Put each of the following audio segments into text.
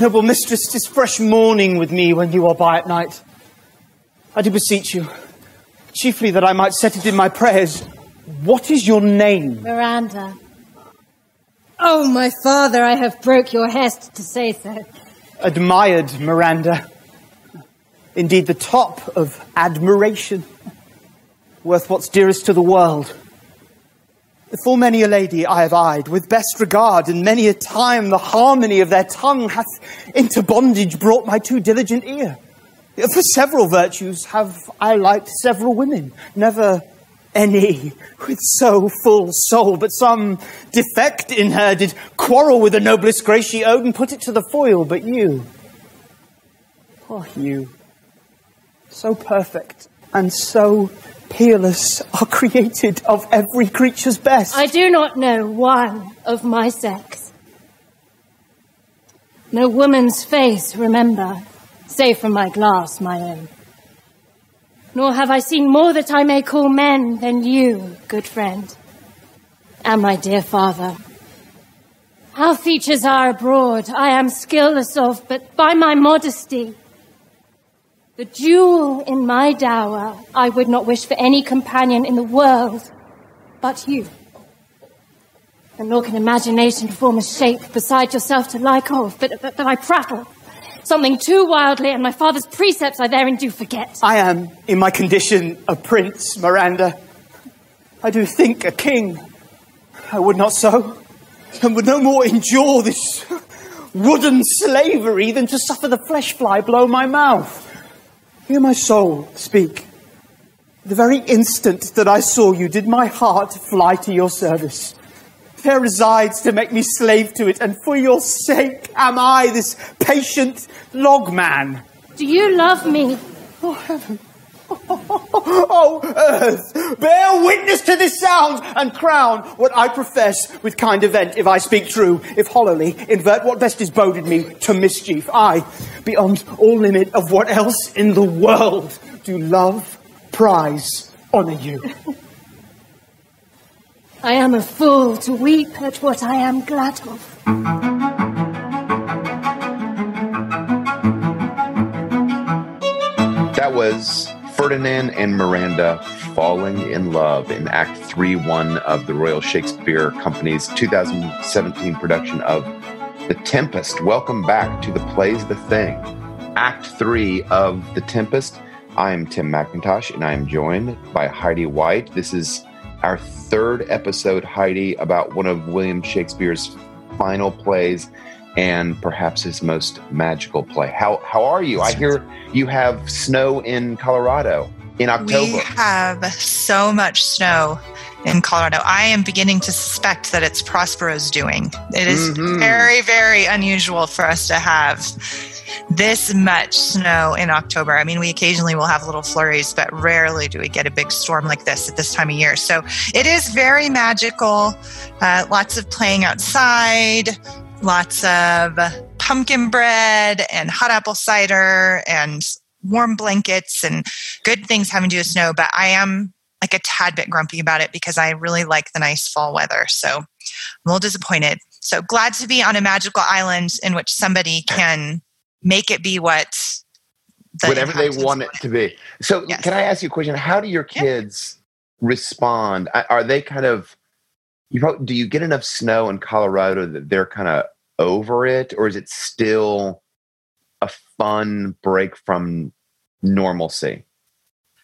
Noble mistress, 'tis fresh morning with me when you are by at night. I do beseech you, chiefly that I might set it in my prayers. What is your name? Miranda. Oh, my father, I have broke your hest to say so. Admired Miranda. Indeed, the top of admiration. Worth what's dearest to the world. Full many a lady I have eyed, with best regard, and many a time the harmony of their tongue hath into bondage brought my too diligent ear. For several virtues have I liked several women, never any with so full soul, but some defect in her did quarrel with the noblest grace she owed and put it to the foil. But you, poor you, so perfect and so peerless, are created of every creature's best. I do not know one of my sex. No woman's face remember, save from my glass, my own. Nor have I seen more that I may call men than you, good friend, and my dear father. Our features are abroad, I am skillless of, but by my modesty, the jewel in my dower, I would not wish for any companion in the world but you. And nor can imagination form a shape beside yourself to like of, but I prattle something too wildly, and my father's precepts I therein do forget. I am, in my condition, a prince, Miranda. I do think a king. I would not so, and would no more endure this wooden slavery than to suffer the flesh fly blow my mouth. Hear my soul speak. The very instant that I saw you, did my heart fly to your service. There resides to make me slave to it, and for your sake am I this patient logman. Do you love me? Oh, heaven. Oh, earth. Bear witness to this sound, and crown what I profess with kind event, if I speak true, if hollowly invert what best is boded me to mischief. I, beyond all limit of what else in the world, do love, prize, honour you. I am a fool to weep at what I am glad of. That was Ferdinand and Miranda falling in love in Act 3-1 of the Royal Shakespeare Company's 2017 production of The Tempest. Welcome back to The Play's the Thing, Act 3 of The Tempest. I'm Tim McIntosh, and I am joined by Heidi White. This is our third episode, Heidi, about one of William Shakespeare's final plays, and perhaps his most magical play. How are you? I hear you have snow in Colorado in October. We have so much snow in Colorado. I am beginning to suspect that it's Prospero's doing. It is very, very unusual for us to have this much snow in October. I mean, we occasionally will have little flurries, but rarely do we get a big storm like this at this time of year. So it is very magical. Lots of playing outside, lots of pumpkin bread and hot apple cider and warm blankets and good things having to do with snow. But I am like a tad bit grumpy about it because I really like the nice fall weather. So I'm a little disappointed. So glad to be on a magical island in which somebody can make it be whatever they want it to be. So yes. Can I ask you a question? How do your kids respond? Are they kind of, do you get enough snow in Colorado that they're kind of over it? Or is it still a fun break from normalcy?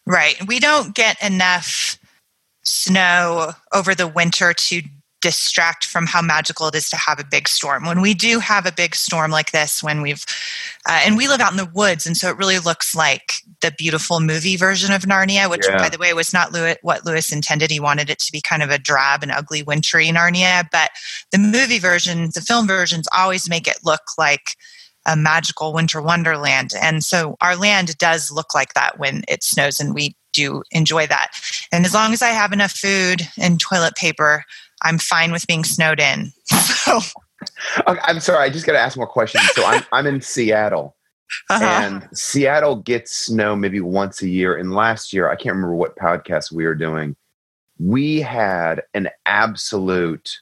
Right. We don't get enough snow over the winter to distract from how magical it is to have a big storm. When we do have a big storm like this, when and we live out in the woods, and so it really looks like the beautiful movie version of Narnia, which, by the way, was not what Lewis intended. He wanted it to be kind of a drab and ugly wintry Narnia, but the movie version, the film versions always make it look like a magical winter wonderland. And so our land does look like that when it snows, and we do enjoy that. And as long as I have enough food and toilet paper, I'm fine with being snowed in. So. Okay, I'm sorry. I just got to ask more questions. So I'm in Seattle, and Seattle gets snow maybe once a year. And last year, I can't remember what podcast we were doing. We had an absolute,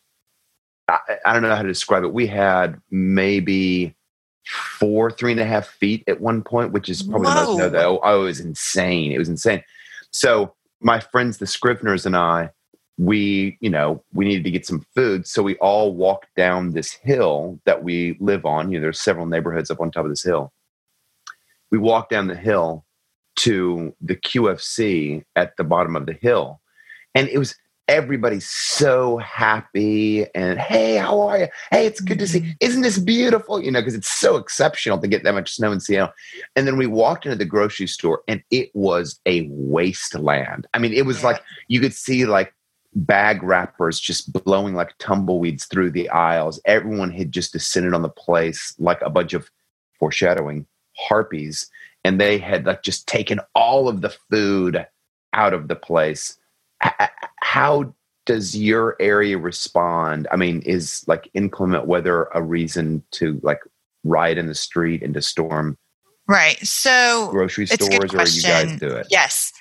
I don't know how to describe it. We had maybe 3.5 feet at one point, which is probably the most snow though. Oh, it was insane. It was insane. So my friends, the Scriveners, and I, we needed to get some food. So we all walked down this hill that we live on. There's several neighborhoods up on top of this hill. We walked down the hill to the QFC at the bottom of the hill. And it was everybody so happy. And, hey, how are you? Hey, it's good to see. Isn't this beautiful? Because it's so exceptional to get that much snow in Seattle. And then we walked into the grocery store, and it was a wasteland. I mean, it was like you could see bag wrappers just blowing like tumbleweeds through the aisles. Everyone had just descended on the place like a bunch of foreshadowing harpies, and they had just taken all of the food out of the place. How does your area respond? I mean, is inclement weather a reason to ride in the street and to storm? Right. So grocery stores, or you guys do it? Yes.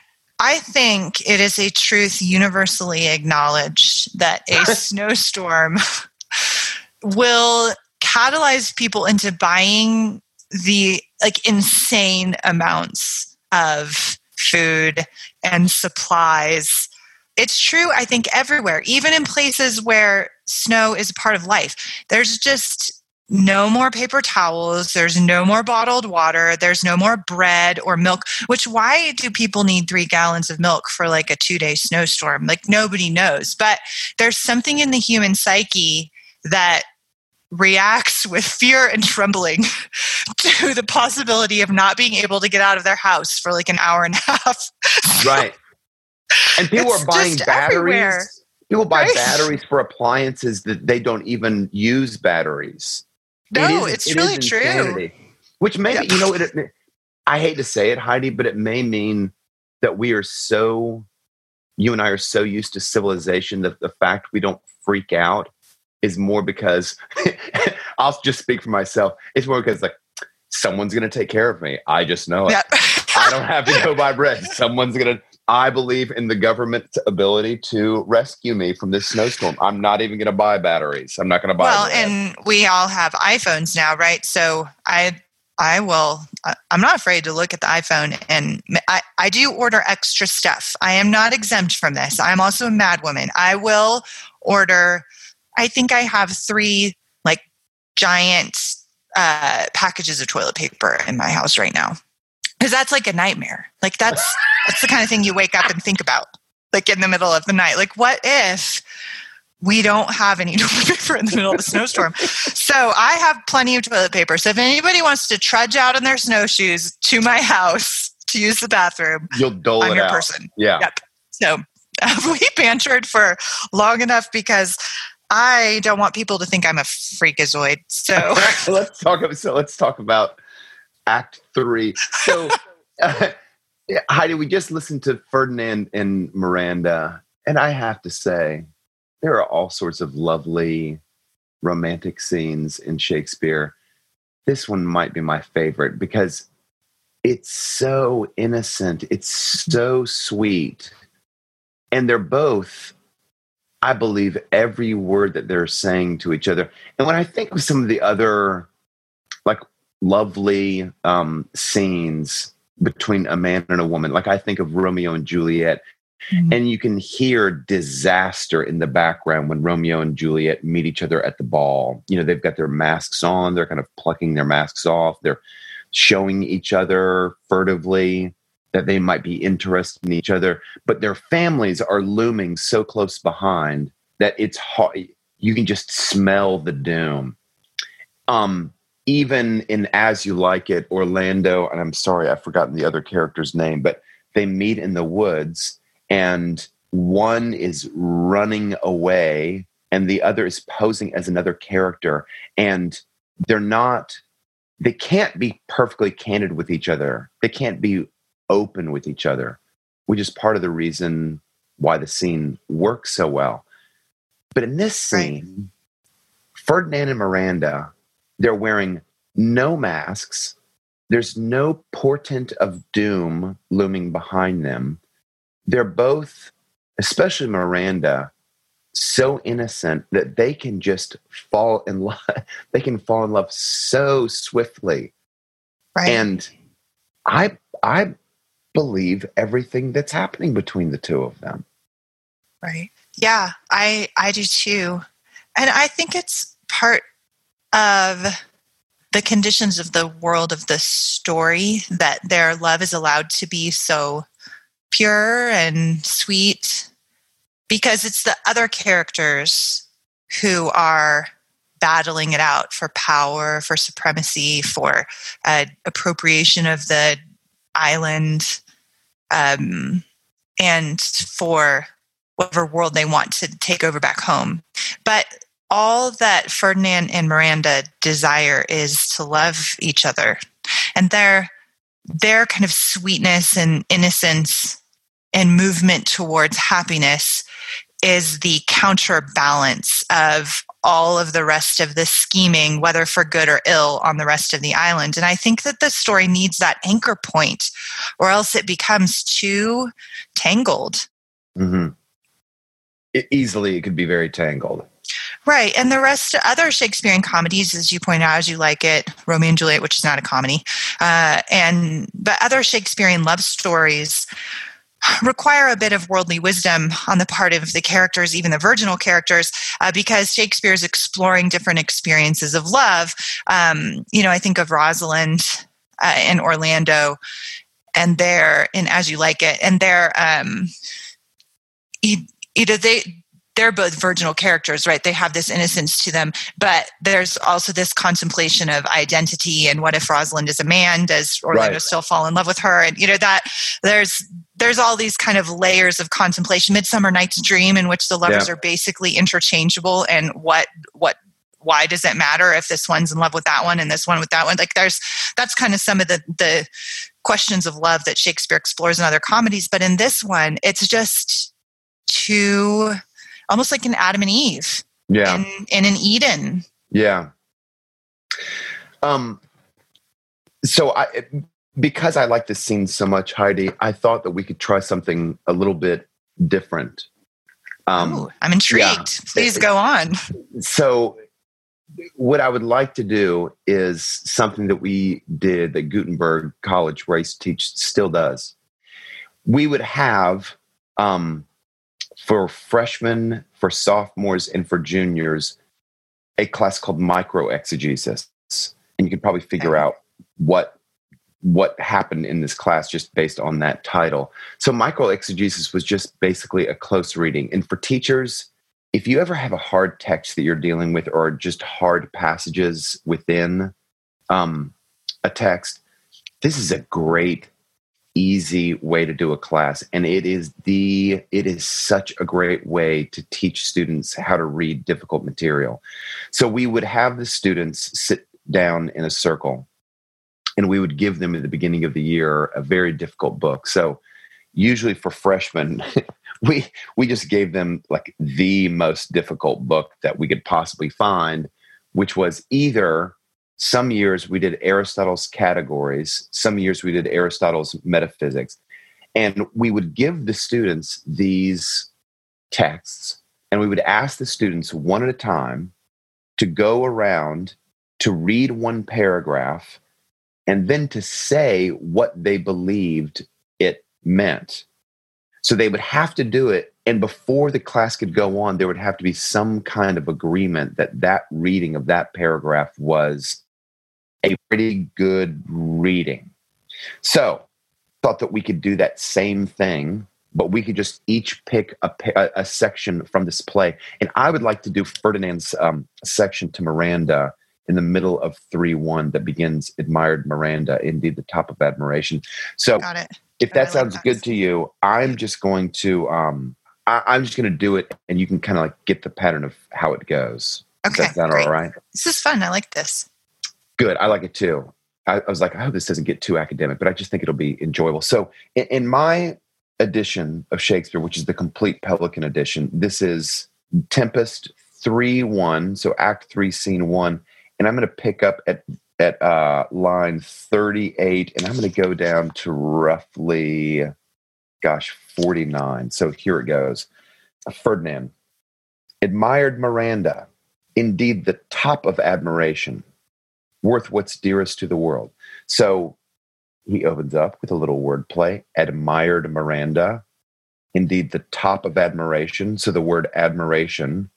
I think it is a truth universally acknowledged that a snowstorm will catalyze people into buying the insane amounts of food and supplies. It's true, I think, everywhere, even in places where snow is a part of life. There's just no more paper towels. There's no more bottled water. There's no more bread or milk, which why do people need 3 gallons of milk for a 2-day snowstorm? Nobody knows. But there's something in the human psyche that reacts with fear and trembling to the possibility of not being able to get out of their house for an hour and a half. Right. And people are buying batteries. Everywhere. People buy batteries for appliances that they don't even use batteries. No, it's really true. Which may, I hate to say it, Heidi, but it may mean that you and I are so used to civilization that the fact we don't freak out is more because, I'll just speak for myself, it's more because someone's going to take care of me. I just know it. I don't have to go buy bread. I believe in the government's ability to rescue me from this snowstorm. I'm not even going to buy batteries. I'm not going to buy bread. And we all have iPhones now, right? So I'm not afraid to look at the iPhone, and I do order extra stuff. I am not exempt from this. I'm also a mad woman. I will order, I think I have 3 giant packages of toilet paper in my house right now. Because that's a nightmare. That's the kind of thing you wake up and think about, in the middle of the night. What if we don't have any toilet paper in the middle of a snowstorm? So I have plenty of toilet paper. So if anybody wants to trudge out in their snowshoes to my house to use the bathroom, you'll dole I'm it your out. Person. Yeah. Yep. So we bantered for long enough because I don't want people to think I'm a freakazoid. So let's talk about Act 3. So, Heidi, we just listened to Ferdinand and Miranda, and I have to say, there are all sorts of lovely romantic scenes in Shakespeare. This one might be my favorite because it's so innocent. It's so sweet. And they're both, I believe, every word that they're saying to each other. And when I think of some of the other, like, lovely scenes between a man and a woman, like I think of Romeo and Juliet, and you can hear disaster in the background when Romeo and Juliet meet each other at the ball. You know, they've got their masks on. They're kind of plucking their masks off. They're showing each other furtively that they might be interested in each other. But their families are looming so close behind that it's hard. You can just smell the doom. Even in As You Like It, Orlando, and I'm sorry, I've forgotten the other character's name, but they meet in the woods. And one is running away and the other is posing as another character. And they can't be perfectly candid with each other. They can't be open with each other, which is part of the reason why the scene works so well. But in this scene, Ferdinand and Miranda, they're wearing no masks. There's no portent of doom looming behind them. They're both, especially Miranda, so innocent that they can just fall in love. They can fall in love so swiftly. Right. And I believe everything that's happening between the two of them. Right. Yeah, I do too. And I think it's part of the conditions of the world of the story that their love is allowed to be so pure and sweet, because it's the other characters who are battling it out for power, for supremacy, for appropriation of the island, and for whatever world they want to take over back home. But all that Ferdinand and Miranda desire is to love each other. And their kind of sweetness and innocence and movement towards happiness is the counterbalance of all of the rest of the scheming, whether for good or ill, on the rest of the island. And I think that the story needs that anchor point, or else it becomes too tangled. Mm-hmm. It could be very tangled. Right. And the rest of other Shakespearean comedies, as you point out, As You Like It, Romeo and Juliet, which is not a comedy, but other Shakespearean love stories require a bit of worldly wisdom on the part of the characters, even the virginal characters, because Shakespeare is exploring different experiences of love. I think of Rosalind and Orlando, and they're in As You Like It, and they're they're both virginal characters, right? They have this innocence to them, but there's also this contemplation of identity and what if Rosalind is a man? Does Orlando still fall in love with her? And that there's all these kind of layers of contemplation. Midsummer Night's Dream, in which the lovers are basically interchangeable, and why does it matter if this one's in love with that one and this one with that one? Like that's kind of some of the questions of love that Shakespeare explores in other comedies, but in this one, it's just too. Almost like an Adam and Eve, and an Eden. Yeah. Because I like this scene so much, Heidi, I thought that we could try something a little bit different. I'm intrigued. Yeah. Please go on. So, what I would like to do is something that we did that Gutenberg College Race Teach still does. We would have. For freshmen, for sophomores, and for juniors, a class called microexegesis. And you can probably figure out what happened in this class just based on that title. So microexegesis was just basically a close reading. And for teachers, if you ever have a hard text that you're dealing with or just hard passages within a text, this is a great easy way to do a class, and it is such a great way to teach students how to read difficult material. So we would have the students sit down in a circle, And we would give them at the beginning of the year a very difficult book. So usually for freshmen, we just gave them like the most difficult book that we could possibly find, which was either some years we did Aristotle's categories, some years we did Aristotle's metaphysics. And we would give the students these texts, and we would ask the students one at a time to go around to read one paragraph and then to say what they believed it meant. So they would have to do it, and before the class could go on, there would have to be some kind of agreement that that reading of that paragraph was a pretty good reading. So thought that we could do that same thing, but we could just each pick a section from this play. And I would like to do Ferdinand's section to Miranda in the middle of 3:1 that begins, "Admired Miranda, indeed the top of admiration." So if that sounds good to you, I'm just going to I'm just going to do it, and you can kind of like get the pattern of how it goes. Okay, does that sound all right? This is fun. I like this. Good. I like it too. I was like, I hope this doesn't get too academic, but I just think it'll be enjoyable. So in my edition of Shakespeare, which is the complete Pelican edition, this is Tempest 3:1, so Act 3, Scene 1. And I'm going to pick up at line 38, and I'm going to go down to roughly, 49. So here it goes. Ferdinand, admired Miranda, indeed the top of admiration, worth what's dearest to the world. So he opens up with a little wordplay, admired Miranda, indeed the top of admiration. So the word admiration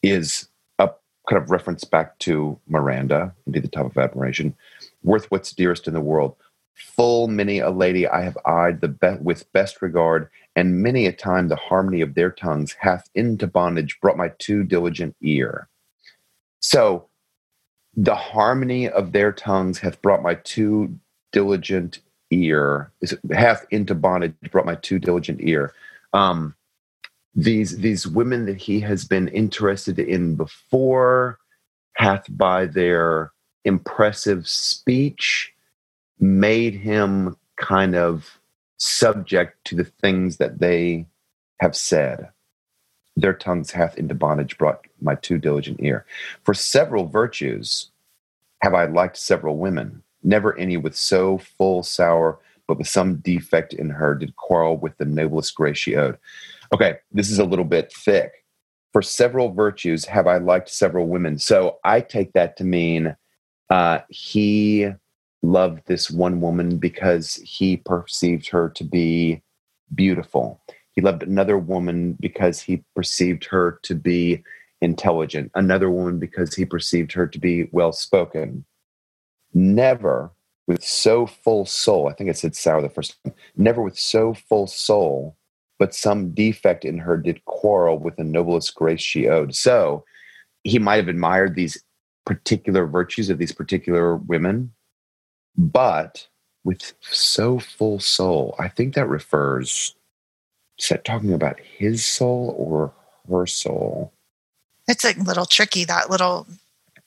is a kind of reference back to Miranda, indeed the top of admiration, worth what's dearest in the world. Full many a lady I have eyed with best regard, and many a time the harmony of their tongues hath into bondage brought my too diligent ear. So the harmony of their tongues hath brought my too diligent ear. Hath into bondage brought my too diligent ear. These women that he has been interested in before hath by their impressive speech made him kind of subject to the things that they have said. Their tongues hath into bondage brought my too diligent ear. For several virtues have I liked several women, never any with so full sour, but with some defect in her did quarrel with the noblest grace she owed. Okay, this is a little bit thick. For several virtues have I liked several women. So I take that to mean he loved this one woman because he perceived her to be beautiful. He loved another woman because he perceived her to be intelligent. Another woman because he perceived her to be well-spoken. Never with so full soul, I think I said sour the first time, never with so full soul, but some defect in her did quarrel with the noblest grace she owed. So he might have admired these particular virtues of these particular women, but with so full soul, I think that refers... Is that talking about his soul or her soul? It's a little tricky, that little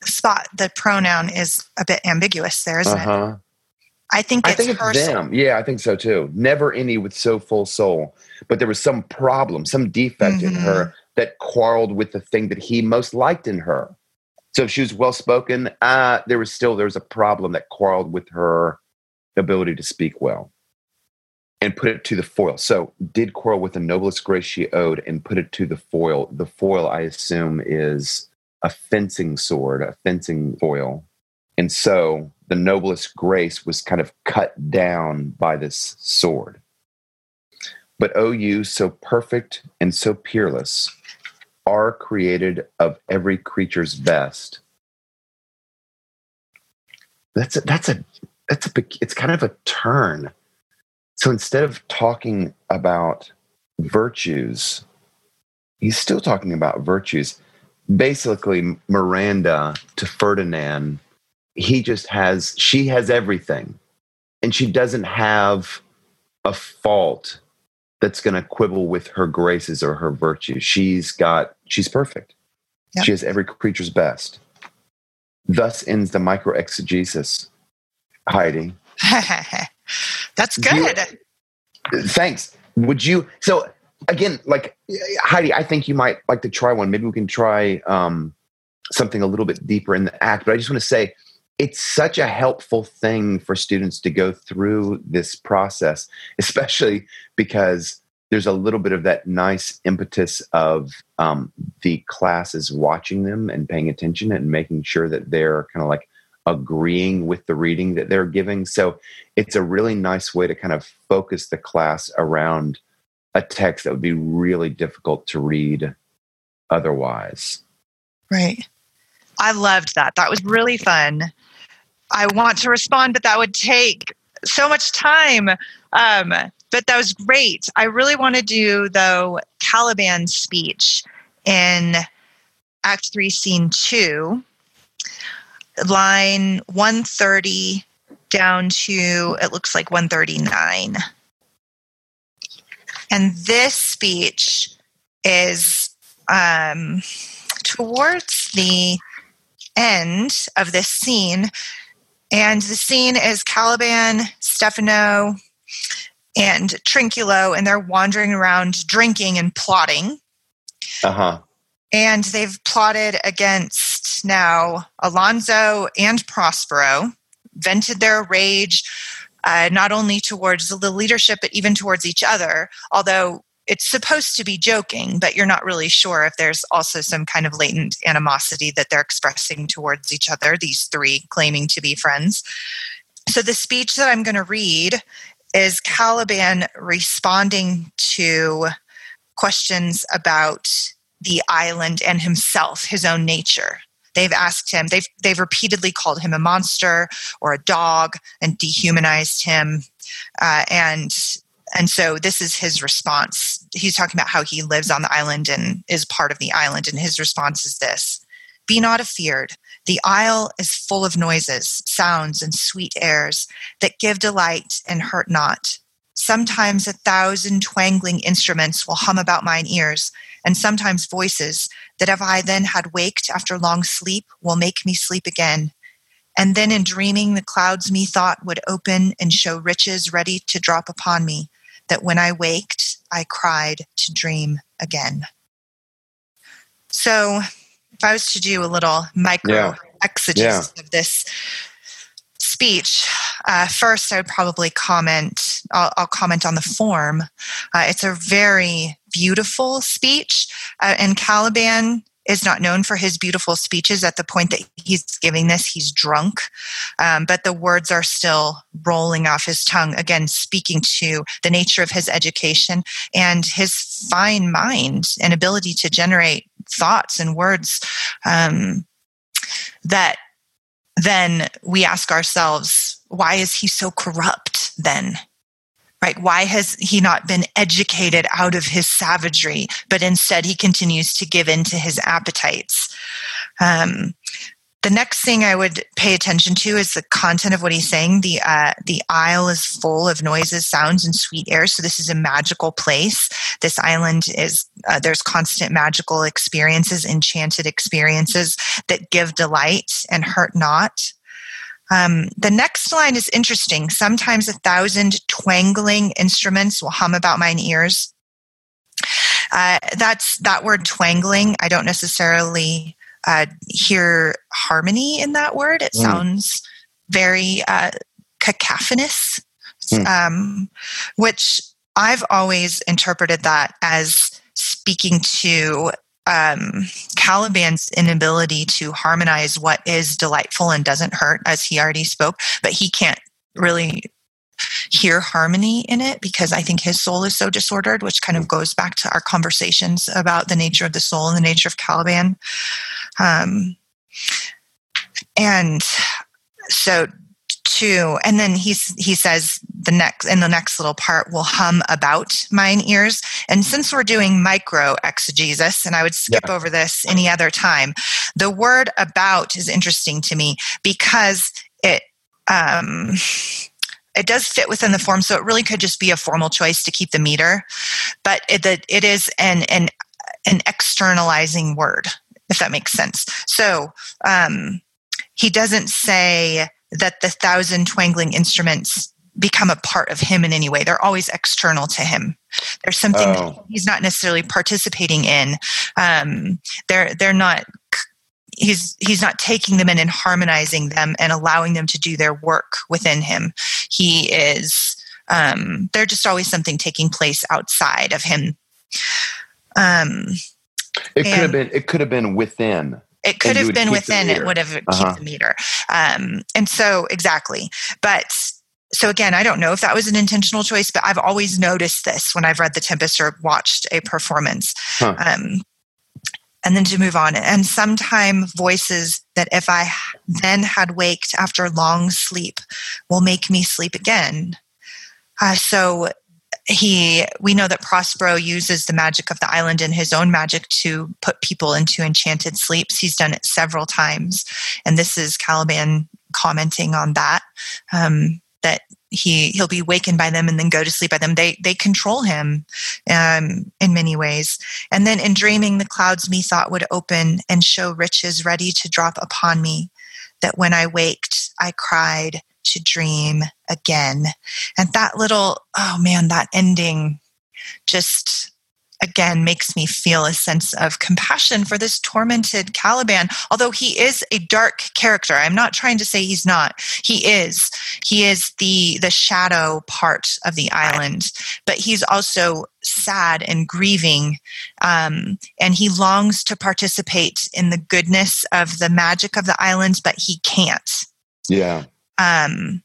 spot. The pronoun is a bit ambiguous there, isn't it? I think it's her them. Soul. Yeah, I think so too. Never any with so full soul. But there was some problem, some defect in her that quarreled with the thing that he most liked in her. So if she was well-spoken, there was a problem that quarreled with her ability to speak well. And put it to the foil. So did quarrel with the noblest grace she owed and put it to the foil. The foil, I assume, is a fencing sword, a fencing foil. And so the noblest grace was kind of cut down by this sword. But O you, so perfect and so peerless, are created of every creature's best. It's kind of a turn. So instead of talking about virtues, he's still talking about virtues. Basically, Miranda to Ferdinand, she has everything. And she doesn't have a fault that's going to quibble with her graces or her virtues. She's perfect. Yep. She has every creature's best. Thus ends the microexegesis Heidi. That's good. Thanks. Would you? So again, like Heidi, I think you might like to try one. Maybe we can try something a little bit deeper in the act. But I just want to say, it's such a helpful thing for students to go through this process, especially because there's a little bit of that nice impetus of the class is watching them and paying attention and making sure that they're kind of like agreeing with the reading that they're giving. So it's a really nice way to kind of focus the class around a text that would be really difficult to read otherwise. Right. I loved that. That was really fun. I want to respond, but that would take so much time. But that was great. I really want to do, though, Caliban's speech in Act 3, Scene 2, line 130 down to, it looks like 139. And this speech is towards the end of this scene. And the scene is Caliban, Stefano, and Trinculo, and they're wandering around drinking and plotting. Uh-huh. And they've plotted against now Alonso and Prospero, vented their rage not only towards the leadership, but even towards each other, although it's supposed to be joking, but you're not really sure if there's also some kind of latent animosity that they're expressing towards each other, these three claiming to be friends. So the speech that I'm going to read is Caliban responding to questions about the island and himself, his own nature. They've asked him, they've repeatedly called him a monster or a dog and dehumanized him. And so this is his response. He's talking about how he lives on the island and is part of the island. And his response is this: "Be not afeard. The isle is full of noises, sounds, and sweet airs that give delight and hurt not. Sometimes 1,000 twangling instruments will hum about mine ears, and sometimes voices that if I then had waked after long sleep will make me sleep again. And then in dreaming the clouds methought would open and show riches ready to drop upon me, that when I waked I cried to dream again." So if I was to do a little micro-exegesis of this speech, first I would probably comment, I'll comment on the form. It's a very beautiful speech, and Caliban is not known for his beautiful speeches. At the point that he's giving this, he's drunk, but the words are still rolling off his tongue, again, speaking to the nature of his education and his fine mind and ability to generate thoughts and words that then we ask ourselves, why is he so corrupt then? Right? Why has he not been educated out of his savagery, but instead he continues to give in to his appetites? The next thing I would pay attention to is the content of what he's saying. The isle is full of noises, sounds, and sweet air. So this is a magical place. This island is, there's constant magical experiences, enchanted experiences that give delight and hurt not. The next line is interesting. "Sometimes 1,000 twangling instruments will hum about mine ears." That's that word twangling. I don't necessarily hear harmony in that word. It sounds very cacophonous, which I've always interpreted that as speaking to Caliban's inability to harmonize what is delightful and doesn't hurt, as he already spoke, but he can't really hear harmony in it because I think his soul is so disordered, which kind of goes back to our conversations about the nature of the soul and the nature of Caliban. And so two, and then he says the next little part, will hum about mine ears. And since we're doing micro exegesis, and I would skip over this any other time, the word "about" is interesting to me because it does fit within the form, so it really could just be a formal choice to keep the meter, but it is an externalizing word, if that makes sense. So he doesn't say that the thousand twangling instruments become a part of him in any way. They're always external to him. There's something that he's not necessarily participating in. He's not taking them in and harmonizing them and allowing them to do their work within him. He is, they're just always something taking place outside of him. It could have been within. It could have been within. It would have kept the meter. And so exactly. But so again, I don't know if that was an intentional choice, but I've always noticed this when I've read The Tempest or watched a performance. And then to move on. And sometime voices that if I then had waked after long sleep will make me sleep again. We know that Prospero uses the magic of the island and his own magic to put people into enchanted sleeps. He's done it several times. And this is Caliban commenting on that, that he'll be wakened by them and then go to sleep by them. They control him in many ways. And then in dreaming, the clouds methought would open and show riches ready to drop upon me, that when I waked, I cried to dream again. And that little, that ending just again makes me feel a sense of compassion for this tormented Caliban, although he is a dark character. I'm not trying to say he's not. He is the shadow part of the island, but he's also sad and grieving, and he longs to participate in the goodness of the magic of the islands, but he can't. Yeah. And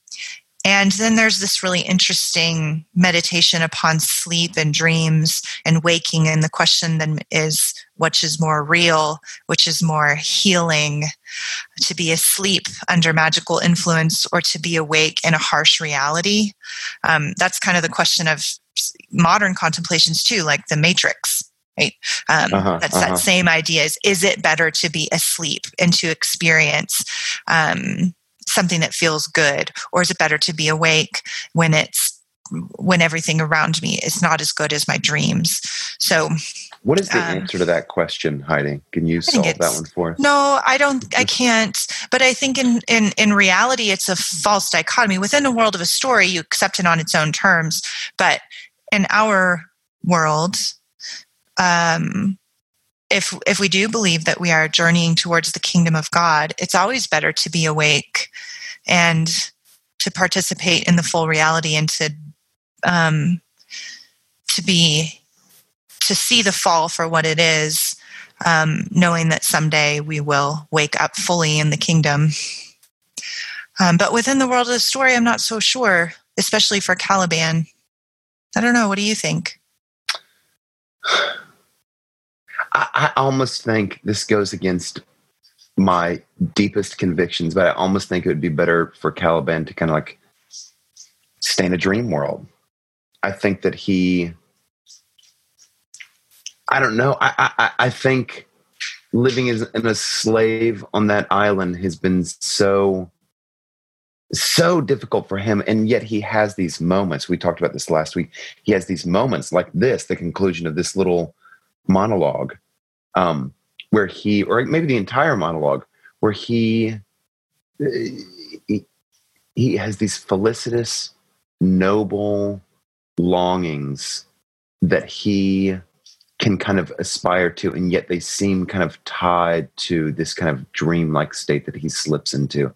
then there's this really interesting meditation upon sleep and dreams and waking. And the question then is, which is more real, which is more healing, to be asleep under magical influence or to be awake in a harsh reality? That's kind of the question of modern contemplations too, like the Matrix, right? That same idea is it better to be asleep and to experience something that feels good, or is it better to be awake when everything around me is not as good as my dreams? So, what is the answer to that question, Heidi? Can you solve that one for us? No, I can't. But I think in reality, it's a false dichotomy. Within the world of a story, you accept it on its own terms. But in our world, if we do believe that we are journeying towards the kingdom of God, it's always better to be awake and to participate in the full reality and to see the fall for what it is, knowing that someday we will wake up fully in the kingdom. But within the world of the story, I'm not so sure, especially for Caliban. I don't know. What do you think? I almost think this goes against my deepest convictions, but I almost think it would be better for Caliban to kind of like stay in a dream world. I think that I don't know. I think living as a slave on that island has been so difficult for him. And yet he has these moments. We talked about this last week. He has these moments like this, the conclusion of this little monologue, where he, or maybe the entire monologue, where he has these felicitous, noble longings that he can kind of aspire to, and yet they seem kind of tied to this kind of dreamlike state that he slips into.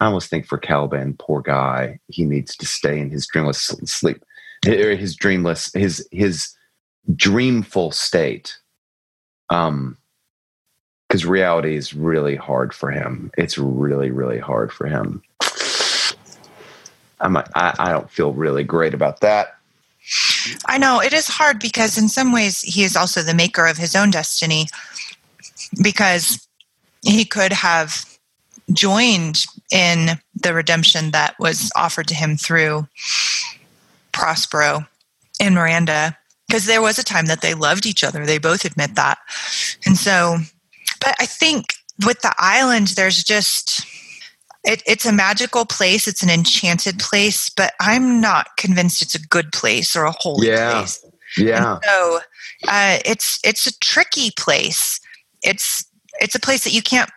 I almost think for Caliban, poor guy, he needs to stay in his dreamless sleep, his dreamful state, because reality is really hard for him. It's really, really hard for him. I don't feel really great about that. I know it is hard, because in some ways he is also the maker of his own destiny, because he could have joined in the redemption that was offered to him through Prospero and Miranda. Because there was a time that they loved each other. They both admit that. And so, but I think with the island, there's just, it's a magical place. It's an enchanted place, but I'm not convinced it's a good place or a holy place. Yeah. And so it's a tricky place. It's a place that you can't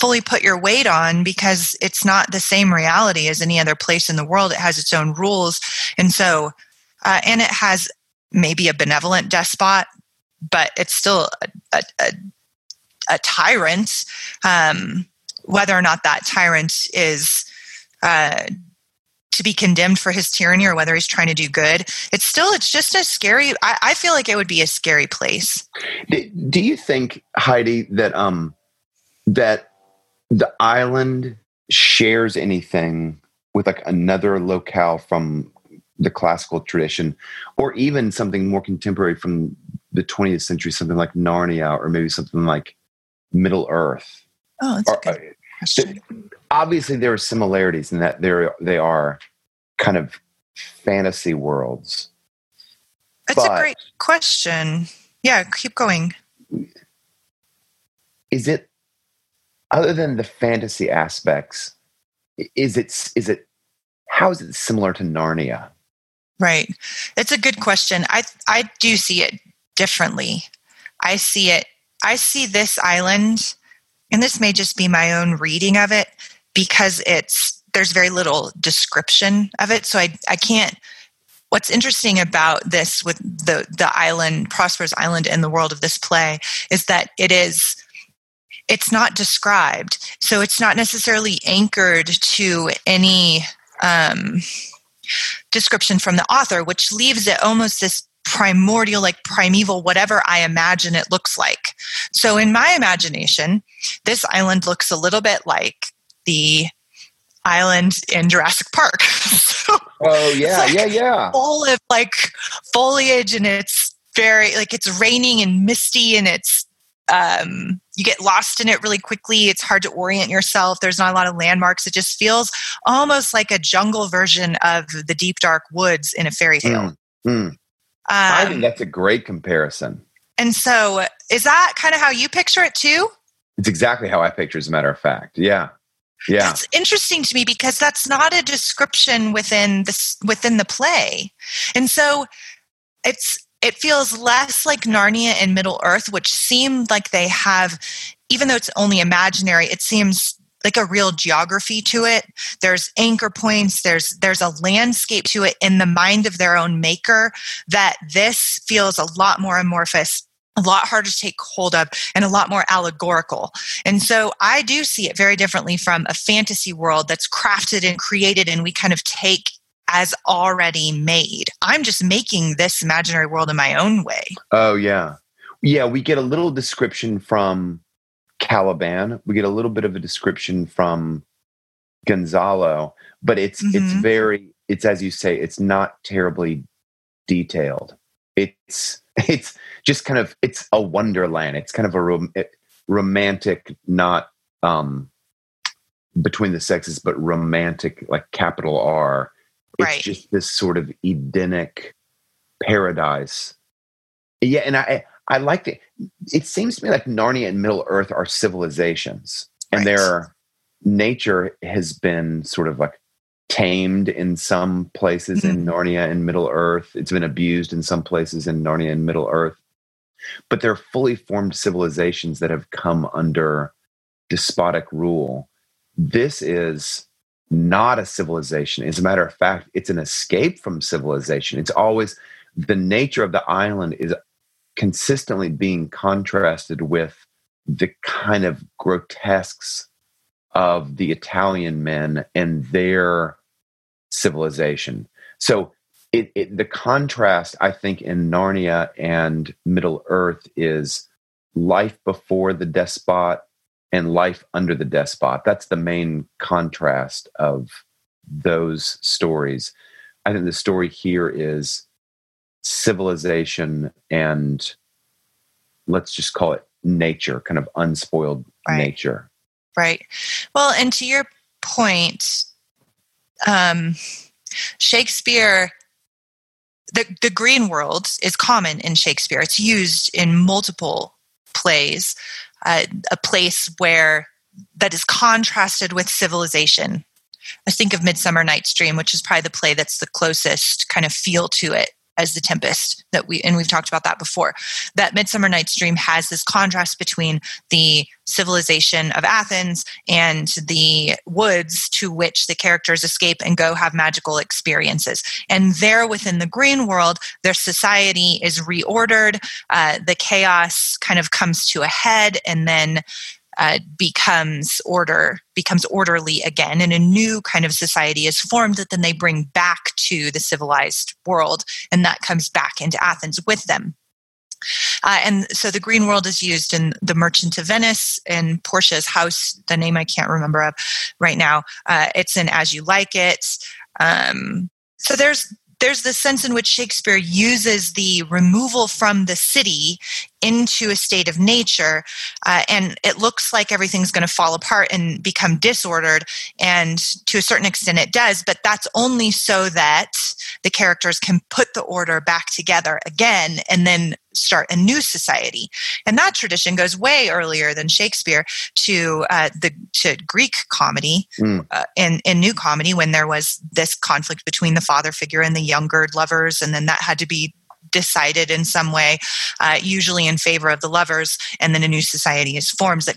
fully put your weight on, because it's not the same reality as any other place in the world. It has its own rules. And so, and it has maybe a benevolent despot, but it's still a tyrant, whether or not that tyrant is to be condemned for his tyranny or whether he's trying to do good. It's just a scary, I feel like it would be a scary place. Do you think, Heidi, that the island shares anything with like another locale from the classical tradition, or even something more contemporary from the 20th century, something like Narnia, or maybe something like Middle Earth? Oh, that's a good question. Obviously, there are similarities in that they are kind of fantasy worlds. That's a great question. Yeah, keep going. Is it, other than the fantasy aspects, how is it similar to Narnia? Right. It's a good question. I do see it differently. I see this island, and this may just be my own reading of it, because there's very little description of it. So I can't. What's interesting about this with the island, Prospero's Island, and the world of this play is that it's not described. So it's not necessarily anchored to any description from the author, which leaves it almost this primordial, like primeval, whatever I imagine it looks like. So in my imagination, this island looks a little bit like the island in Jurassic Park. So oh yeah, like yeah. Full of like foliage, and it's very like it's raining and misty, and it's you get lost in it really quickly. It's hard to orient yourself. There's not a lot of landmarks. It just feels almost like a jungle version of the deep dark woods in a fairy tale. I think that's a great comparison. And so is that kind of how you picture it too? It's exactly how I picture it, as a matter of fact. Yeah. That's interesting to me, because that's not a description within the play. And so it feels less like Narnia and Middle Earth, which seemed like they have, even though it's only imaginary, it seems like a real geography to it. There's anchor points. There's a landscape to it in the mind of their own maker, that this feels a lot more amorphous, a lot harder to take hold of, and a lot more allegorical. And so I do see it very differently from a fantasy world that's crafted and created, and we kind of take as already made. I'm just making this imaginary world in my own way. Oh, yeah. Yeah, we get a little description from Caliban. We get a little bit of a description from Gonzalo, but it's as you say, it's not terribly detailed. It's just kind of, it's a wonderland. It's kind of a romantic, not between the sexes, but romantic, like capital R. It's right. Just this sort of Edenic paradise. Yeah, and I like that. It seems to me like Narnia and Middle Earth are civilizations, and their nature has been sort of like tamed in some places in Narnia and Middle Earth. It's been abused in some places in Narnia and Middle Earth. But they're fully formed civilizations that have come under despotic rule. This is not a civilization. As a matter of fact, it's an escape from civilization. It's always the nature of the island is consistently being contrasted with the kind of grotesques of the Italian men and their civilization. So the contrast, I think, in Narnia and Middle Earth is life before the despot and life under the despot. That's the main contrast of those stories. I think the story here is civilization and, let's just call it, nature, kind of unspoiled nature. Right. Well, and to your point, Shakespeare, the green world is common in Shakespeare. It's used in multiple plays. A place where that is contrasted with civilization. I think of Midsummer Night's Dream, which is probably the play that's the closest kind of feel to it as The Tempest, that we've talked about that before, that Midsummer Night's Dream has this contrast between the civilization of Athens and the woods to which the characters escape and go have magical experiences. And there within the green world, their society is reordered. The chaos kind of comes to a head and then becomes orderly again, and a new kind of society is formed that then they bring back to the civilized world, and that comes back into Athens with them. And so the green world is used in The Merchant of Venice and Portia's house, the name I can't remember of right now. It's in As You Like It. So there's this sense in which Shakespeare uses the removal from the city into a state of nature, and it looks like everything's going to fall apart and become disordered, and to a certain extent it does, but that's only so that the characters can put the order back together again and then start a new society. And that tradition goes way earlier than Shakespeare to Greek comedy and New Comedy, when there was this conflict between the father figure and the younger lovers, and then that had to be decided in some way, usually in favor of the lovers, and then a new society is formed that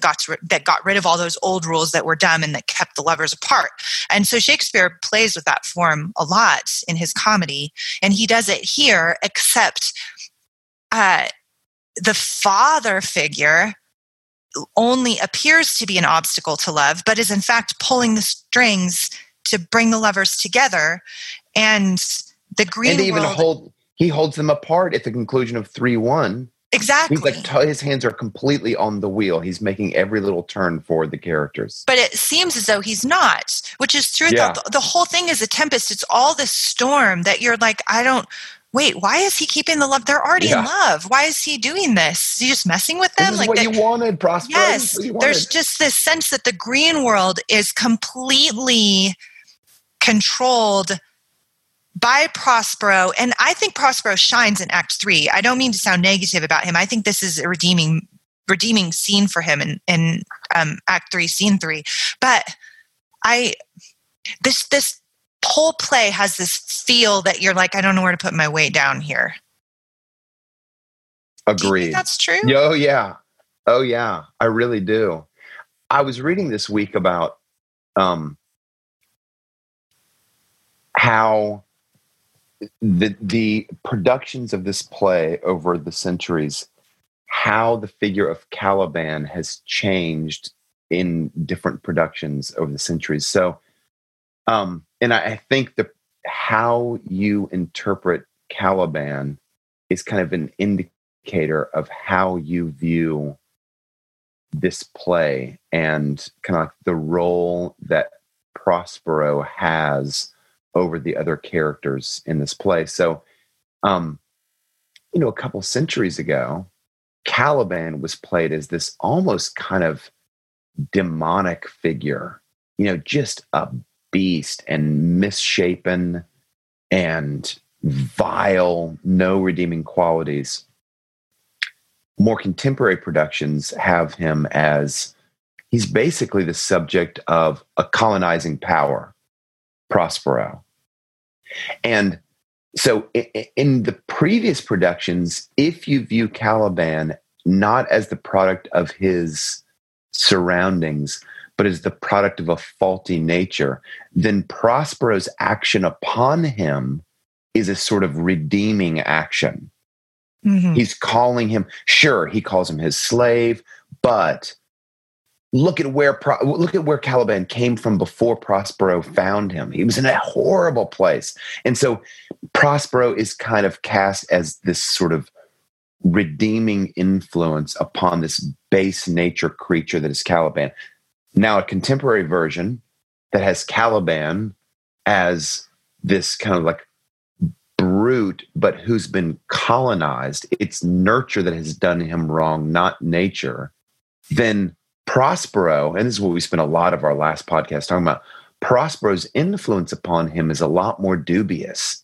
got rid of all those old rules that were dumb and that kept the lovers apart. And so Shakespeare plays with that form a lot in his comedy, and he does it here, except the father figure only appears to be an obstacle to love, but is in fact pulling the strings to bring the lovers together, and the green and even world... He holds them apart at the conclusion of 3-1. Exactly. He's like, his hands are completely on the wheel. He's making every little turn for the characters. But it seems as though he's not, which is true. Yeah. The whole thing is a tempest. It's all this storm that you're like, wait, why is he keeping the love? They're already in love. Why is he doing this? Is he just messing with them? This is like what you wanted, Prospero. Yes, there's just this sense that the green world is completely controlled by Prospero, and I think Prospero shines in Act 3. I don't mean to sound negative about him. I think this is a redeeming scene for him in Act 3, Scene 3. But this whole play has this feel that you're like, I don't know where to put my weight down here. Agreed. Do you think that's true? Oh, yeah. I really do. I was reading this week about how the productions of this play over the centuries, how the figure of Caliban has changed in different productions over the centuries. So, and I think how you interpret Caliban is kind of an indicator of how you view this play and kind of like the role that Prospero has over the other characters in this play. So, a couple centuries ago, Caliban was played as this almost kind of demonic figure, just a beast and misshapen and vile, no redeeming qualities. More contemporary productions have him as he's basically the subject of a colonizing power, Prospero. And so in the previous productions, if you view Caliban not as the product of his surroundings, but as the product of a faulty nature, then Prospero's action upon him is a sort of redeeming action. Mm-hmm. He's calling him, sure, he calls him his slave, but look at where Caliban came from before Prospero found him. He was in a horrible place. And so Prospero is kind of cast as this sort of redeeming influence upon this base nature creature that is Caliban. Now a contemporary version that has Caliban as this kind of like brute, but who's been colonized. It's nurture that has done him wrong, not nature. Then Prospero, and this is what we spent a lot of our last podcast talking about, Prospero's influence upon him is a lot more dubious.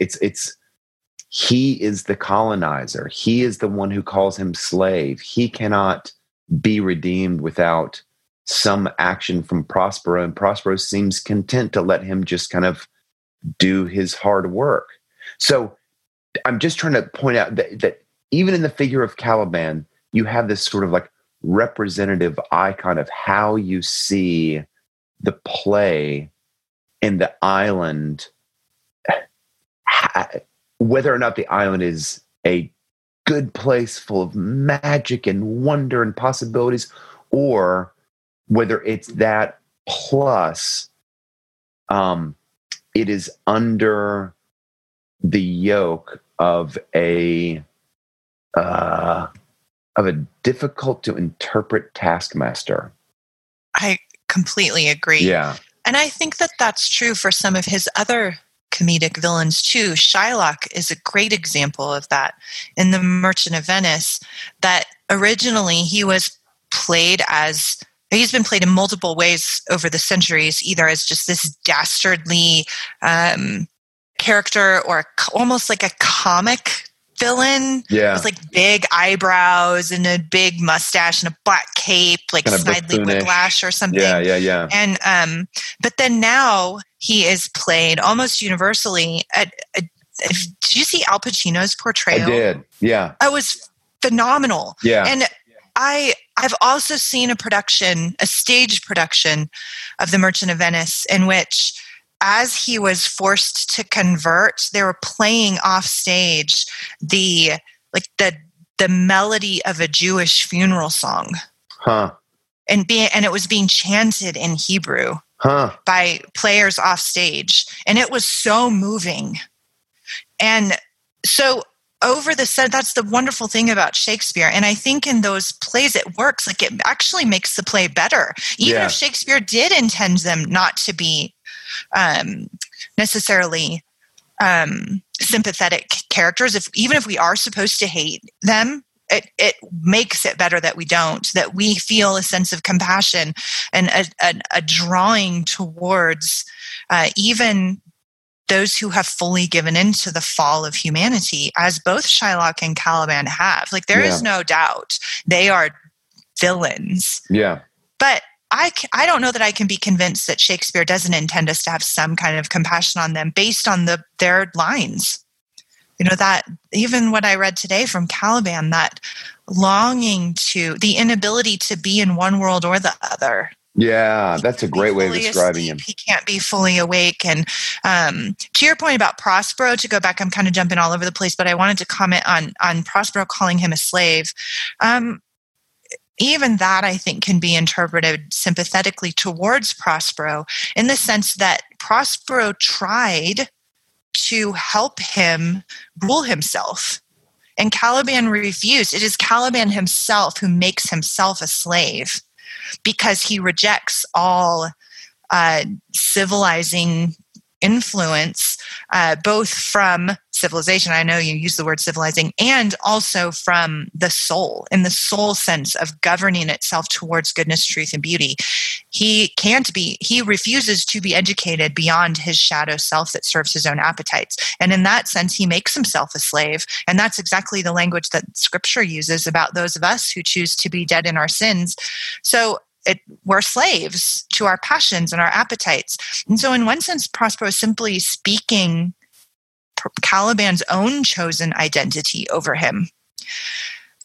He is the colonizer. He is the one who calls him slave. He cannot be redeemed without some action from Prospero, and Prospero seems content to let him just kind of do his hard work. So I'm just trying to point out that even in the figure of Caliban, you have this sort of like representative icon of how you see the play in the island, whether or not the island is a good place full of magic and wonder and possibilities, or whether it's that plus it is under the yoke of a difficult to interpret taskmaster. I completely agree. Yeah. And I think that that's true for some of his other comedic villains too. Shylock is a great example of that in The Merchant of Venice, that originally he's been played in multiple ways over the centuries, either as just this dastardly character or almost like a comic villain. Yeah. With like big eyebrows and a big mustache and a black cape, like kind of Snidely Whiplash or something. Yeah. And but then now he is played almost universally. Did you see Al Pacino's portrayal? I did. Yeah. That was phenomenal. Yeah. And I've also seen a stage production of The Merchant of Venice in which, as he was forced to convert, they were playing off stage the melody of a Jewish funeral song. Huh. And it was being chanted in Hebrew. Huh. By players off stage. And it was so moving. And so that's the wonderful thing about Shakespeare. And I think in those plays, it works. Like, it actually makes the play better. Even if Shakespeare did intend them not to be necessarily sympathetic characters, even if we are supposed to hate them, it makes it better that we don't, that we feel a sense of compassion and a drawing towards even those who have fully given into the fall of humanity, as both Shylock and Caliban have. Like, there is no doubt they are villains. Yeah. But I don't know that I can be convinced that Shakespeare doesn't intend us to have some kind of compassion on them based on their lines. You know, that even what I read today from Caliban, that longing to, the inability to be in one world or the other. Yeah, that's a great way of describing him. He can't be fully awake. And to your point about Prospero, to go back, I'm kind of jumping all over the place, but I wanted to comment on Prospero calling him a slave. Even that, I think, can be interpreted sympathetically towards Prospero, in the sense that Prospero tried to help him rule himself, and Caliban refused. It is Caliban himself who makes himself a slave, because he rejects all civilizing influence, both from civilization, I know you use the word civilizing, and also from the soul, in the soul sense of governing itself towards goodness, truth, and beauty. He refuses to be educated beyond his shadow self that serves his own appetites. And in that sense, he makes himself a slave. And that's exactly the language that Scripture uses about those of us who choose to be dead in our sins. So we're slaves to our passions and our appetites. And so in one sense, Prospero is simply speaking Caliban's own chosen identity over him.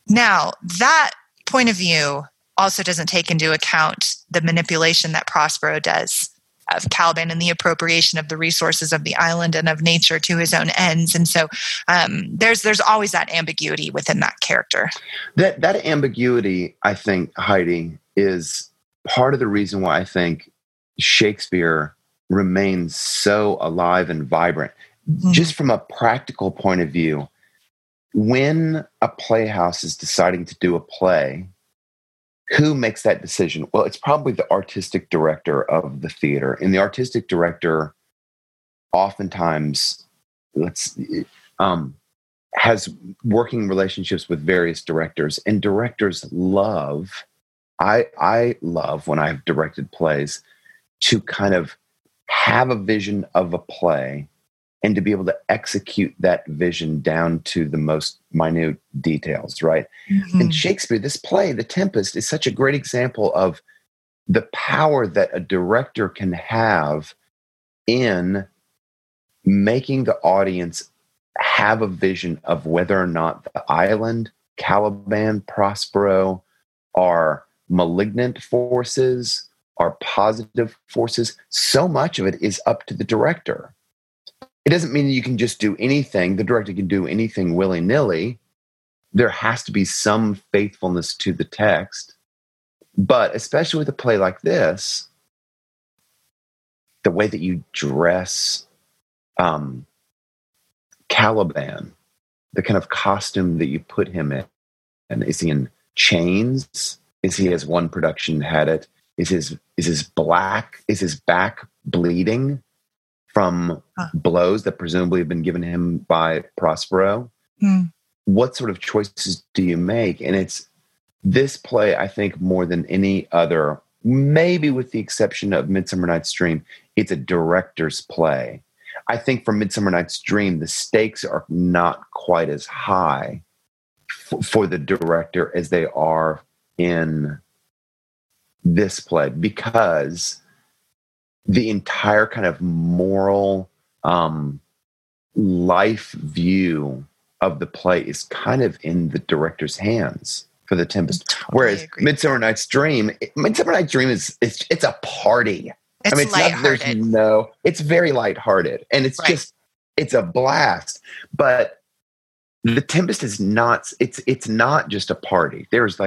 Now, that point of view also doesn't take into account the manipulation that Prospero does of Caliban and the appropriation of the resources of the island and of nature to his own ends. And so there's always that ambiguity within that character. That ambiguity, I think, Heidi, is part of the reason why I think Shakespeare remains so alive and vibrant. Mm-hmm. Just from a practical point of view, when a playhouse is deciding to do a play, who makes that decision? Well, it's probably the artistic director of the theater. And the artistic director oftentimes has working relationships with various directors. And directors love, I love when I've directed plays, to kind of have a vision of a play and to be able to execute that vision down to the most minute details, right? Mm-hmm. And Shakespeare, this play, The Tempest, is such a great example of the power that a director can have in making the audience have a vision of whether or not the island, Caliban, Prospero, are malignant forces, are positive forces. So much of it is up to the director. It doesn't mean you can just do anything. The director can do anything willy-nilly. There has to be some faithfulness to the text. But especially with a play like this, the way that you dress Caliban, the kind of costume that you put him in, and is he in chains? Is he, as one production had it, is his back bleeding from blows that presumably have been given him by Prospero? Mm. What sort of choices do you make? And it's this play, I think, more than any other, maybe with the exception of Midsummer Night's Dream, it's a director's play. I think for Midsummer Night's Dream, the stakes are not quite as high for the director as they are in this play, because the entire kind of moral life view of the play is kind of in the director's hands for The Tempest. Totally. Whereas Midsummer Night's Dream is it's a party. It's lighthearted. It's very lighthearted, and it's it's a blast. But The Tempest is not. It's not just a party. There's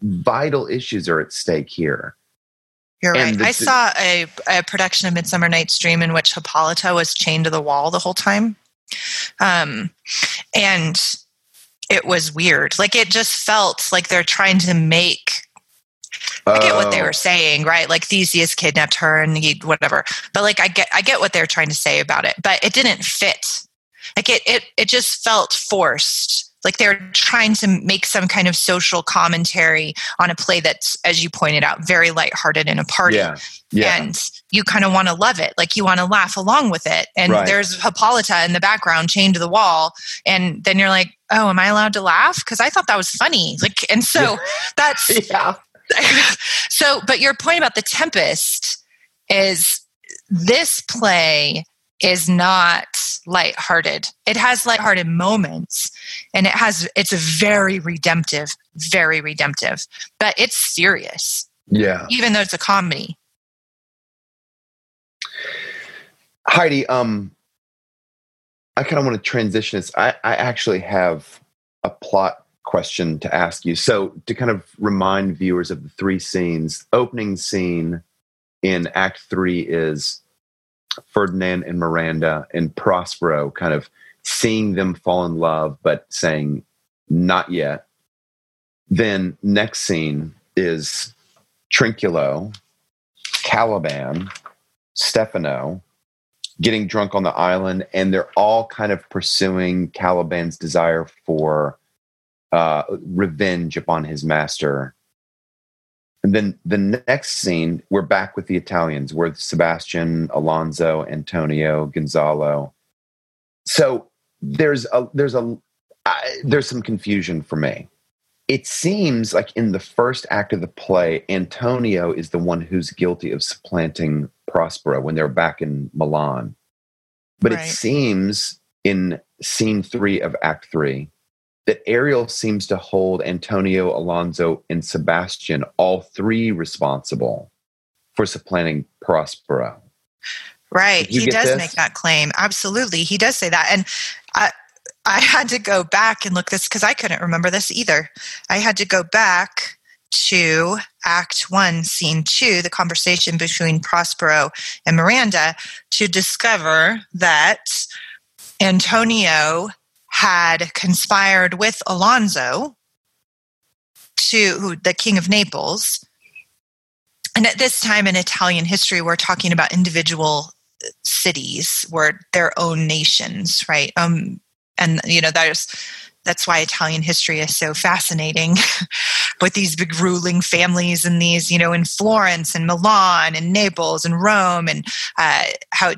vital issues are at stake here. You're right. I saw a production of Midsummer Night's Dream in which Hippolyta was chained to the wall the whole time, and it was weird. Like, it just felt like they're trying to make. I get what they were saying, right? Like, Theseus kidnapped her and whatever. But I get what they're trying to say about it. But it didn't fit. Like, it just felt forced. Like, they're trying to make some kind of social commentary on a play that's, as you pointed out, very lighthearted in a party. Yeah. And you kind of want to love it. Like, you want to laugh along with it. And there's Hippolyta in the background chained to the wall. And then you're like, oh, am I allowed to laugh? Because I thought that was funny. Like, and so that's... Yeah. So, but your point about The Tempest is this play is not lighthearted. It has lighthearted moments, and it's very redemptive, but it's serious. Yeah. Even though it's a comedy. Heidi, I kind of want to transition this. I actually have a plot question to ask you. So, to kind of remind viewers of the three scenes, opening scene in Act 3 is Ferdinand and Miranda and Prospero kind of seeing them fall in love, but saying, not yet. Then next scene is Trinculo, Caliban, Stefano getting drunk on the island, and they're all kind of pursuing Caliban's desire for revenge upon his master. And then the next scene, we're back with the Italians. We're Sebastian, Alonso, Antonio, Gonzalo. So there's some confusion for me. It seems like in the first act of the play, Antonio is the one who's guilty of supplanting Prospero when they're back in Milan. But it seems in scene 3 of Act 3, that Ariel seems to hold Antonio, Alonso, and Sebastian, all three, responsible for supplanting Prospero. Right. He does make that claim. Absolutely. He does say that. And I had to go back and look this, because I couldn't remember this either. I had to go back to Act 1, Scene 2, the conversation between Prospero and Miranda, to discover that Antonio had conspired with Alonso, the king of Naples. And at this time in Italian history, we're talking about individual cities were their own nations, right? And, you know, that's why Italian history is so fascinating with these big ruling families and these, you know, in Florence and Milan and Naples and Rome, and how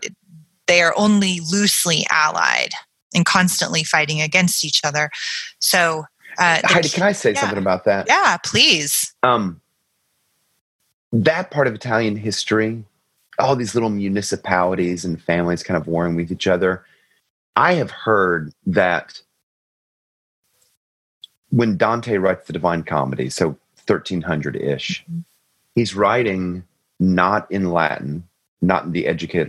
they are only loosely allied and constantly fighting against each other. So, Heidi, can I say something about that? Yeah, please. That part of Italian history, all these little municipalities and families kind of warring with each other, I have heard that when Dante writes the Divine Comedy, so 1300-ish, mm-hmm. he's writing not in Latin, not in the educated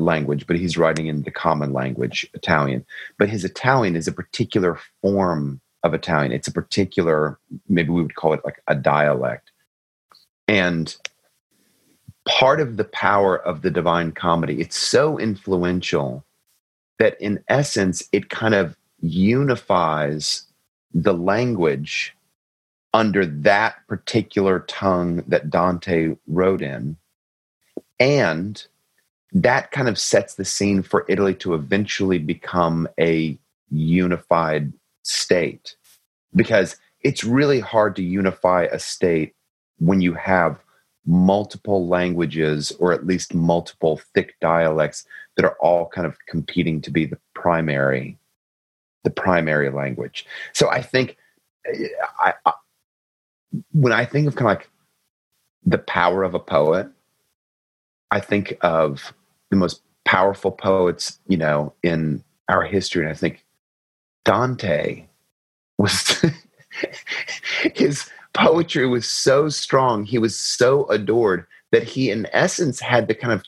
language, but he's writing in the common language, Italian. But his Italian is a particular form of Italian. It's a particular, maybe we would call it like a dialect. And part of the power of the Divine Comedy, it's so influential that in essence, it kind of unifies the language under that particular tongue that Dante wrote in. And that kind of sets the scene for Italy to eventually become a unified state, because it's really hard to unify a state when you have multiple languages, or at least multiple thick dialects that are all kind of competing to be the primary language. So I think I when I think of kind of like the power of a poet, I think of the most powerful poets, you know, in our history. And I think Dante was, his poetry was so strong. He was so adored that he, in essence, had the kind of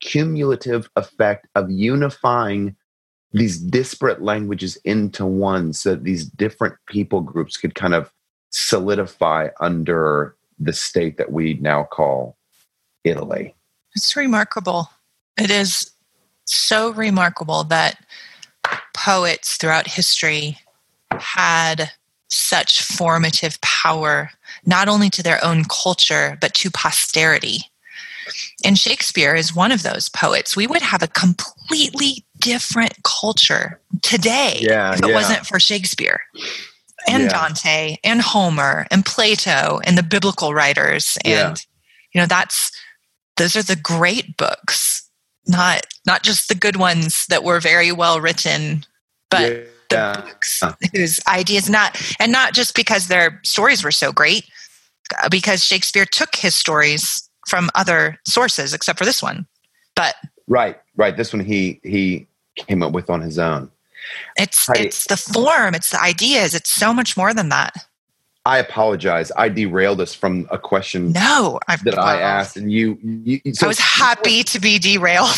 cumulative effect of unifying these disparate languages into one, so that these different people groups could kind of solidify under the state that we now call Italy. It's remarkable. It is so remarkable that poets throughout history had such formative power, not only to their own culture, but to posterity. And Shakespeare is one of those poets. We would have a completely different culture today if it wasn't for Shakespeare and Dante and Homer and Plato and the biblical writers. And, you know, those are the great books, not just the good ones that were very well written, but the books whose ideas not just because their stories were so great, because Shakespeare took his stories from other sources except for this one. But right, this one he came up with on his own. It's the form, it's the ideas, it's so much more than that. I apologize. I derailed us from a question that I asked, and you so I was happy to be derailed.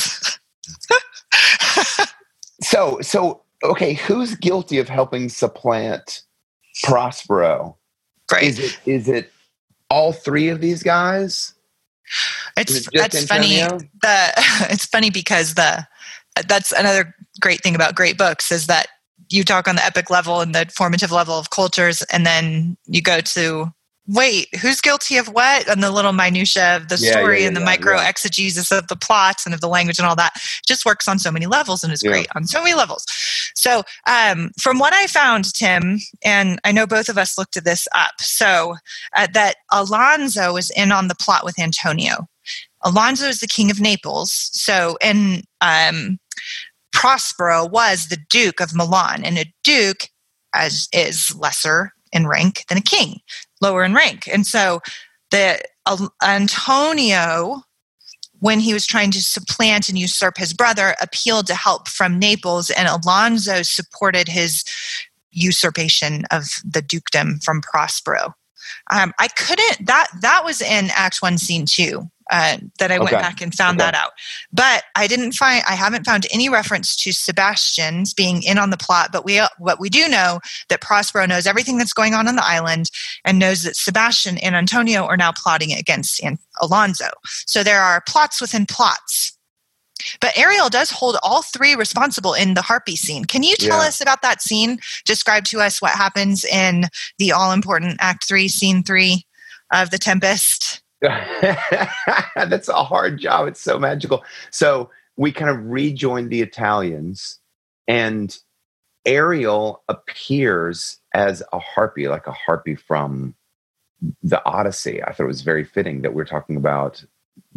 So okay, who's guilty of helping supplant Prospero? Right. Is it all three of these guys? Funny. It's funny because that's another great thing about great books is that you talk on the epic level and the formative level of cultures, and then you go to, wait, who's guilty of what? And the little minutiae of the story and the micro-exegesis of the plots and of the language and all that. It just works on so many levels and is great on so many levels. So from what I found, Tim, and I know both of us looked at this up, so that Alonso was in on the plot with Antonio. Alonso is the king of Naples, Prospero was the Duke of Milan, and a duke is lesser in rank than a king, lower in rank. And so the Antonio, when he was trying to supplant and usurp his brother, appealed to help from Naples, and Alonso supported his usurpation of the dukedom from Prospero. That was in Act 1, Scene 2. That I went back and found that out. But I haven't found any reference to Sebastian's being in on the plot, but what we do know that Prospero knows everything that's going on the island and knows that Sebastian and Antonio are now plotting against Alonso. So there are plots within plots. But Ariel does hold all three responsible in the harpy scene. Can you tell us about that scene? Describe to us what happens in the all-important Act 3, Scene 3 of The Tempest. That's a hard job. It's so magical. So we kind of rejoin the Italians, and Ariel appears as a harpy, like a harpy from the Odyssey. I thought it was very fitting that we're talking about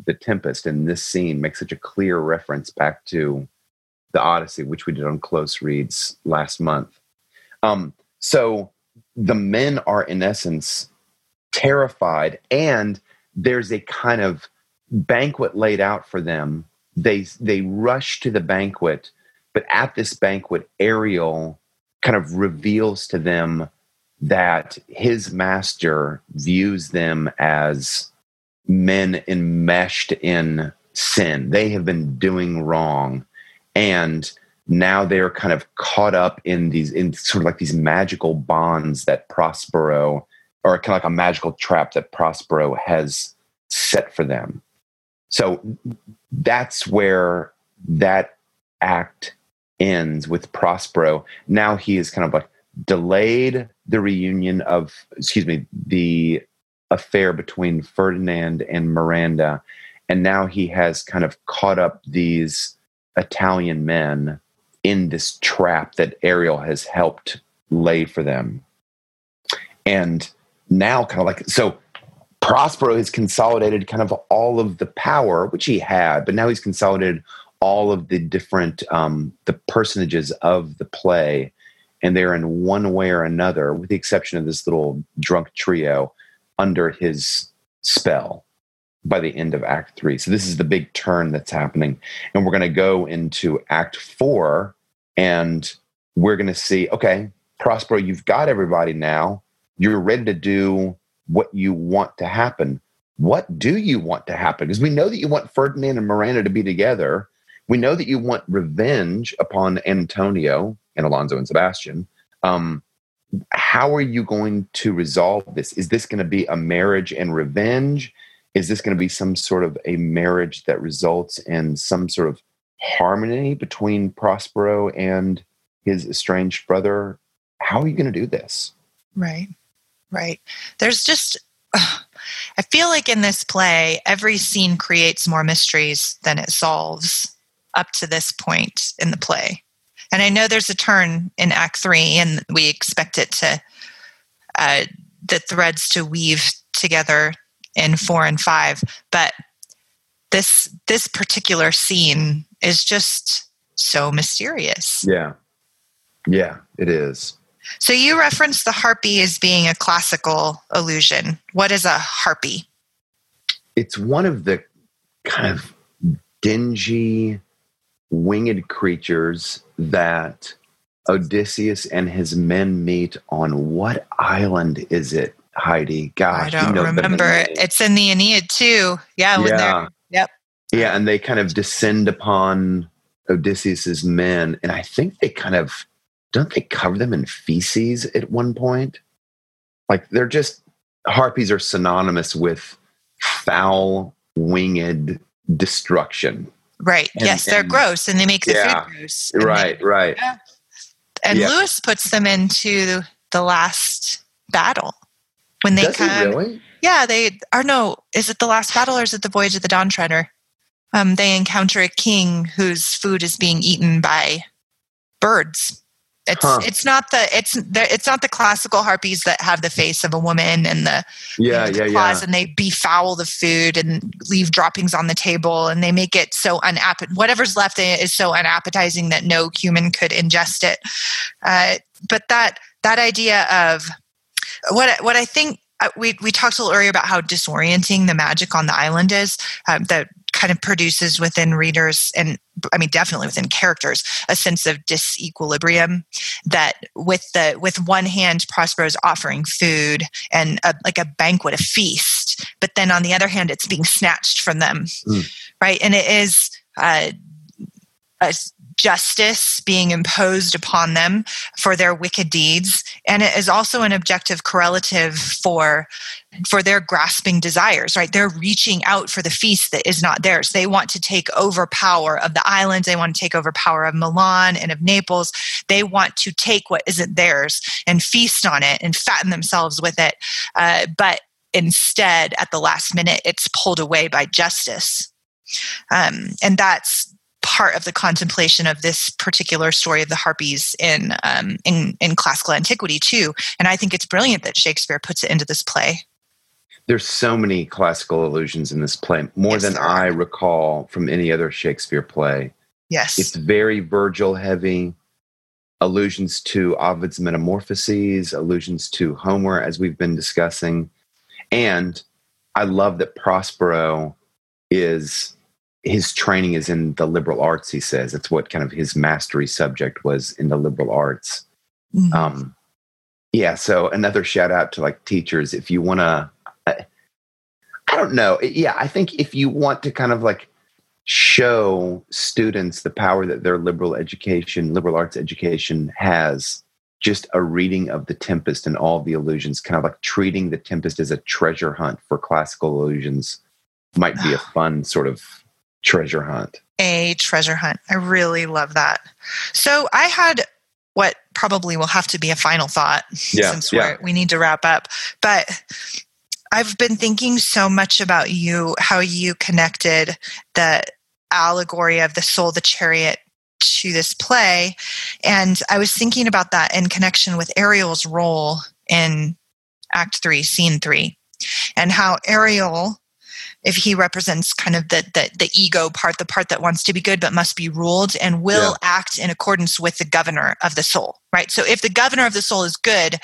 The Tempest, and this scene makes such a clear reference back to the Odyssey, which we did on Close Reads last month. So the men are, in essence, terrified, and there's a kind of banquet laid out for them. They rush to the banquet But at this banquet, Ariel kind of reveals to them that his master views them as men enmeshed in sin. They have been doing wrong. And now they're kind of caught up in sort of like these magical bonds that Prospero, or kind of like a magical trap that Prospero has set for them. So that's where that act ends with Prospero. Now he is kind of like delayed the affair between Ferdinand and Miranda. And now he has kind of caught up these Italian men in this trap that Ariel has helped lay for them. And now kind of like, so Prospero has consolidated kind of all of the power, which he had, but now he's consolidated all of the different the personages of the play, and they're in one way or another, with the exception of this little drunk trio, under his spell by the end of Act 3. So this is the big turn that's happening. And we're going to go into Act 4, and we're going to see, okay, Prospero, you've got everybody now. You're ready to do what you want to happen. What do you want to happen? Because we know that you want Ferdinand and Miranda to be together. We know that you want revenge upon Antonio and Alonso and Sebastian. How are you going to resolve this? Is this going to be a marriage and revenge? Is this going to be some sort of a marriage that results in some sort of harmony between Prospero and his estranged brother? How are you going to do this? Right. There's just, I feel like in this play, every scene creates more mysteries than it solves up to this point in the play. And I know there's a turn in Act 3, and we expect it to, the threads to weave together in 4 and 5. But this particular scene is just so mysterious. Yeah, it is. So you referenced the harpy as being a classical illusion. What is a harpy? It's one of the kind of dingy, winged creatures that Odysseus and his men meet on. What island is it, Heidi? Gosh, I don't remember it. It's in the Aeneid too. Yeah. Yep. Yeah, and they kind of descend upon Odysseus's men, and I think they kind of. Don't they cover them in feces at one point? Like they're just, harpies are synonymous with foul, winged destruction. Right. They're gross and they make the food gross. Right. Yeah. And Lewis puts them into the last battle when they come. Really? Yeah, is it the last battle or is it the Voyage of the Dawn Treader? They encounter a king whose food is being eaten by birds. It's not the classical harpies that have the face of a woman and the claws and they befoul the food and leave droppings on the table and they make it so unappetizing. Whatever's left in it is so unappetizing that no human could ingest it. But that idea of what I think we talked a little earlier about how disorienting the magic on the island is. That kind of produces within readers, and I mean definitely within characters, a sense of disequilibrium. That with one hand, Prospero's offering food and like a banquet, a feast, but then on the other hand, it's being snatched from them, right? And it is a justice being imposed upon them for their wicked deeds, and it is also an objective correlative for their grasping desires, right? They're reaching out for the feast that is not theirs. They want to take over power of the islands. They want to take over power of Milan and of Naples. They want to take what isn't theirs and feast on it and fatten themselves with it. But instead, at the last minute, it's pulled away by justice. And that's part of the contemplation of this particular story of the harpies in classical antiquity too. And I think it's brilliant that Shakespeare puts it into this play. There's so many classical allusions in this play, more than I recall from any other Shakespeare play. Yes. It's very Virgil heavy, allusions to Ovid's Metamorphoses, allusions to Homer, as we've been discussing. And I love that Prospero is his training is in the liberal arts, he says. It's what kind of his mastery subject was in the liberal arts. Mm-hmm. Yeah, so another shout out to like teachers. If you want to, I don't know. Yeah, I think if you want to kind of like show students the power that their liberal arts education has, just a reading of The Tempest and all the illusions, kind of like treating The Tempest as a treasure hunt for classical illusions might be a fun sort of treasure hunt. A treasure hunt. I really love that. So I had what probably will have to be a final thought since we need to wrap up. But I've been thinking so much about you, how you connected the allegory of the soul, the chariot, to this play. And I was thinking about that in connection with Ariel's role in Act 3, Scene 3, and how Ariel, if he represents kind of the ego part, the part that wants to be good but must be ruled and will act in accordance with the governor of the soul, right? So if the governor of the soul is good,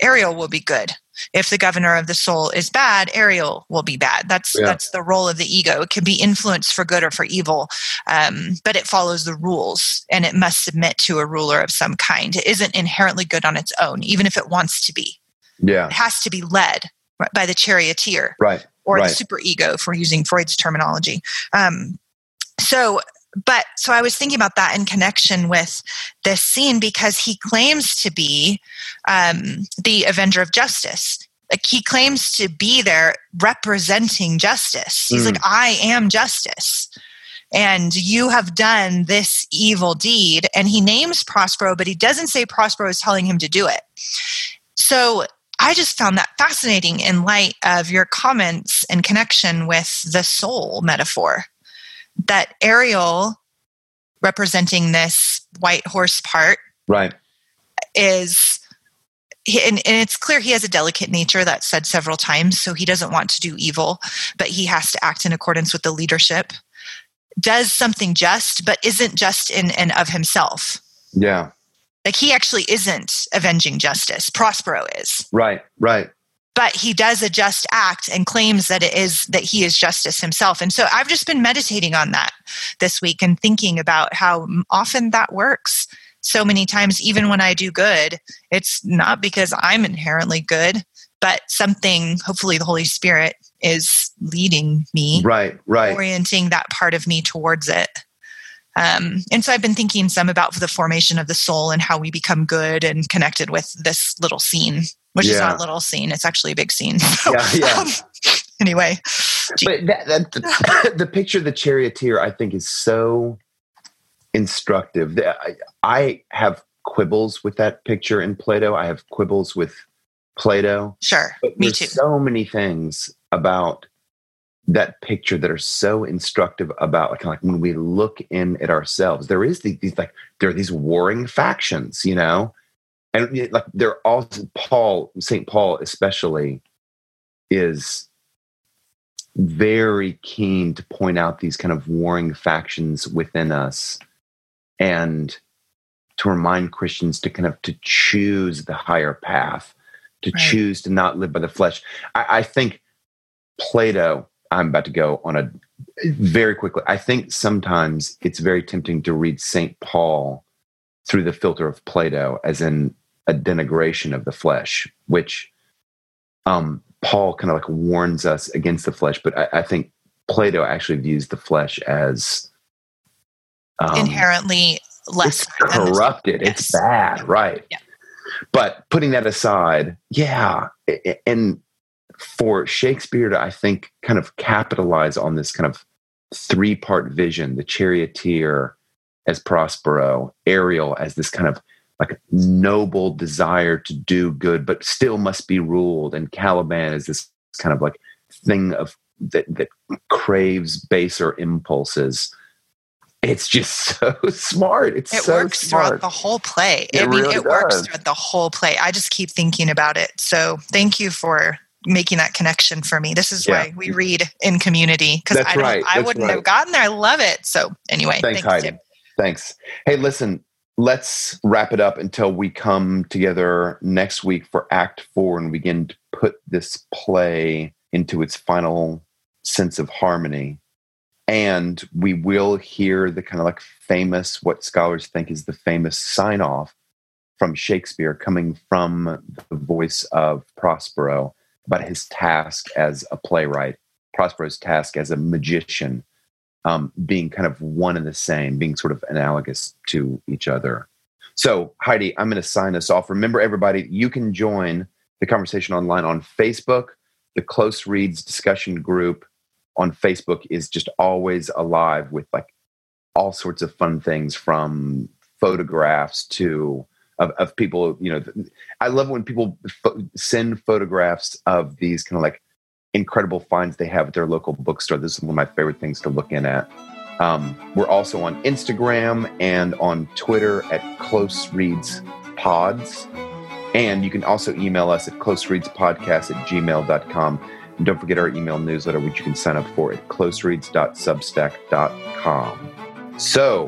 Ariel will be good. If the governor of the soul is bad, Ariel will be bad. That's the role of the ego. It can be influenced for good or for evil, but it follows the rules and it must submit to a ruler of some kind. It isn't inherently good on its own, even if it wants to be. Yeah, it has to be led by the charioteer, right? Or the superego, if we're using Freud's terminology. So I was thinking about that in connection with this scene because he claims to be the avenger of justice. Like he claims to be there representing justice. He's like, I am justice. And you have done this evil deed. And he names Prospero, but he doesn't say Prospero is telling him to do it. So I just found that fascinating in light of your comments in connection with the soul metaphor. That Ariel, representing this white horse part, right, is, and it's clear he has a delicate nature that's said several times, so he doesn't want to do evil, but he has to act in accordance with the leadership, does something just, but isn't just in and of himself. Yeah. Like he actually isn't avenging justice. Prospero is. Right. But he does a just act and claims that he is justice himself. And so I've just been meditating on that this week and thinking about how often that works. So many times, even when I do good, it's not because I'm inherently good, but something, hopefully the Holy Spirit is leading me, right, orienting that part of me towards it. And so I've been thinking some about the formation of the soul and how we become good and connected with this little scene, which is not a little scene. It's actually a big scene. So, anyway. But the picture of the charioteer, I think, is so instructive. I have quibbles with that picture in Plato. I have quibbles with Plato. Sure, but me too. So many things about that picture that are so instructive about kind of like when we look in at ourselves, there is these warring factions, you know, and like they're all Saint Paul especially is very keen to point out these kind of warring factions within us and to remind Christians to kind of to choose the higher path, to choose to not live by the flesh. I think Plato, I'm about to go on a very quickly. I think sometimes it's very tempting to read St. Paul through the filter of Plato as in a denigration of the flesh, which Paul kind of like warns us against the flesh. But I think Plato actually views the flesh as inherently less. It's corrupted. It's bad. Right. Yeah. But putting that aside, and for Shakespeare to, I think, kind of capitalize on this kind of three-part vision, the charioteer as Prospero, Ariel as this kind of like noble desire to do good, but still must be ruled, and Caliban as this kind of like thing of that craves baser impulses. It's just so smart. It works throughout the whole play. It really works throughout the whole play. I just keep thinking about it. So thank you for making that connection for me. This is why we read in community, because I wouldn't have gotten there. I love it. So anyway, thanks Heidi. Tim. Thanks. Hey, listen, let's wrap it up until we come together next week for Act 4 and begin to put this play into its final sense of harmony. And we will hear the kind of like famous, what scholars think is the famous sign-off from Shakespeare coming from the voice of Prospero about his task as a playwright, Prospero's task as a magician, being kind of one and the same, being sort of analogous to each other. So, Heidi, I'm going to sign us off. Remember, everybody, you can join the conversation online on Facebook. The Close Reads discussion group on Facebook is just always alive with like all sorts of fun things, from photographs to of people. You know, I love when people send photographs of these kind of like incredible finds they have at their local bookstore. This is one of my favorite things to look in at. We're also on Instagram and on Twitter at Close Reads Pods. And you can also email us at closereadspodcast@gmail.com. And don't forget our email newsletter, which you can sign up for at closereads.substack.com. So,